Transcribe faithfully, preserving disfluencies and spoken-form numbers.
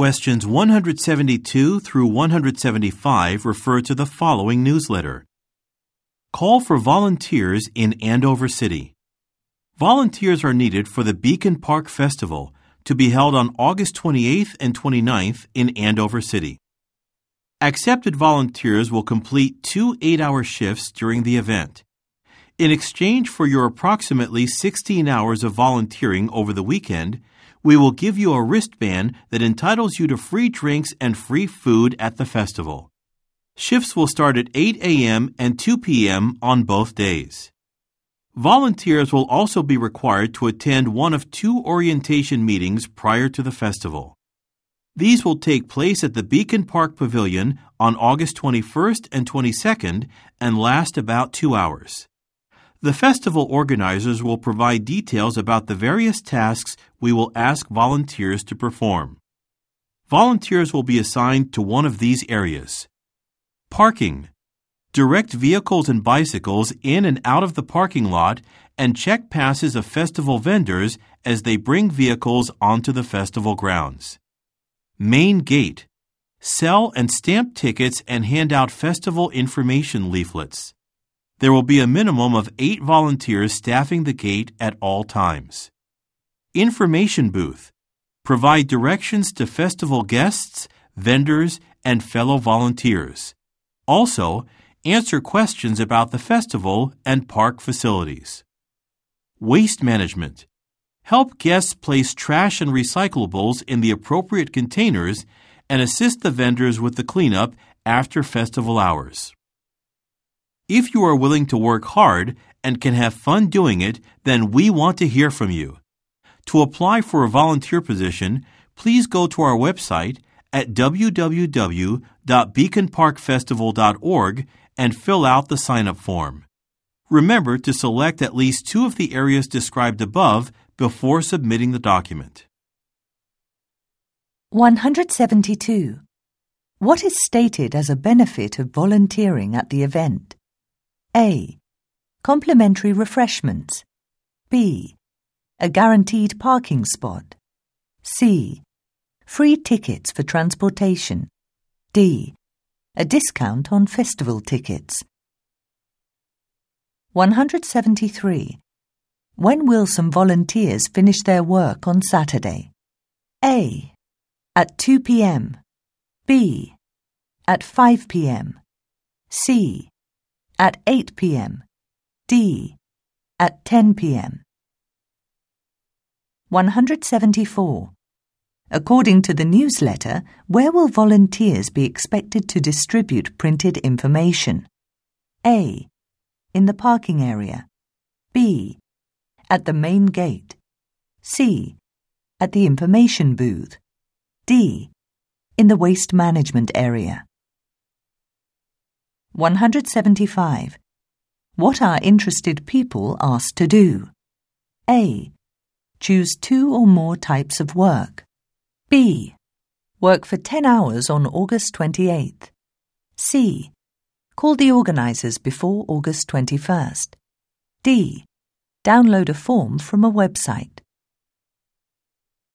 Questions one hundred seventy-two through one hundred seventy-five refer to the following newsletter. Call for volunteers in Andover City. Volunteers are needed for the Beacon Park Festival to be held on August twenty-eighth and twenty-ninth in Andover City. Accepted volunteers will complete two eight-hour shifts during the event. In exchange for your approximately sixteen hours of volunteering over the weekend, we will give you a wristband that entitles you to free drinks and free food at the festival. Shifts will start at eight a.m. and two p.m. on both days. Volunteers will also be required to attend one of two orientation meetings prior to the festival. These will take place at the Beacon Park Pavilion on August twenty-first and twenty-second and last about two hours. The festival organizers will provide details about the various tasks we will ask volunteers to perform. Volunteers will be assigned to one of these areas. Parking. Direct vehicles and bicycles in and out of the parking lot and check passes of festival vendors as they bring vehicles onto the festival grounds. Main gate. Sell and stamp tickets and hand out festival information leaflets. There will be a minimum of eight volunteers staffing the gate at all times. Information booth. Provide directions to festival guests, vendors, and fellow volunteers. Also, answer questions about the festival and park facilities. Waste management. Help guests place trash and recyclables in the appropriate containers and assist the vendors with the cleanup after festival hours. If you are willing to work hard and can have fun doing it, then we want to hear from you. To apply for a volunteer position, please go to our website at w w w dot beacon park festival dot org and fill out the sign-up form. Remember to select at least two of the areas described above before submitting the document. one hundred seventy-two. What is stated as a benefit of volunteering at the event? A. Complimentary refreshments. B. A guaranteed parking spot. C. Free tickets for transportation. D. A discount on festival tickets. one hundred seventy-three. When will some volunteers finish their work on Saturday? A. At two p.m. B. At five p.m. C. At eight p.m. D. At ten p.m. one hundred seventy-four. According to the newsletter, where will volunteers be expected to distribute printed information? A. In the parking area. B. At the main gate. C. At the information booth. D. In the waste management area. one hundred seventy-five. What are interested people asked to do? A. Choose two or more types of work. B. Work for ten hours on August twenty-eighth. C. Call the organizers before August twenty-first. D. Download a form from a website.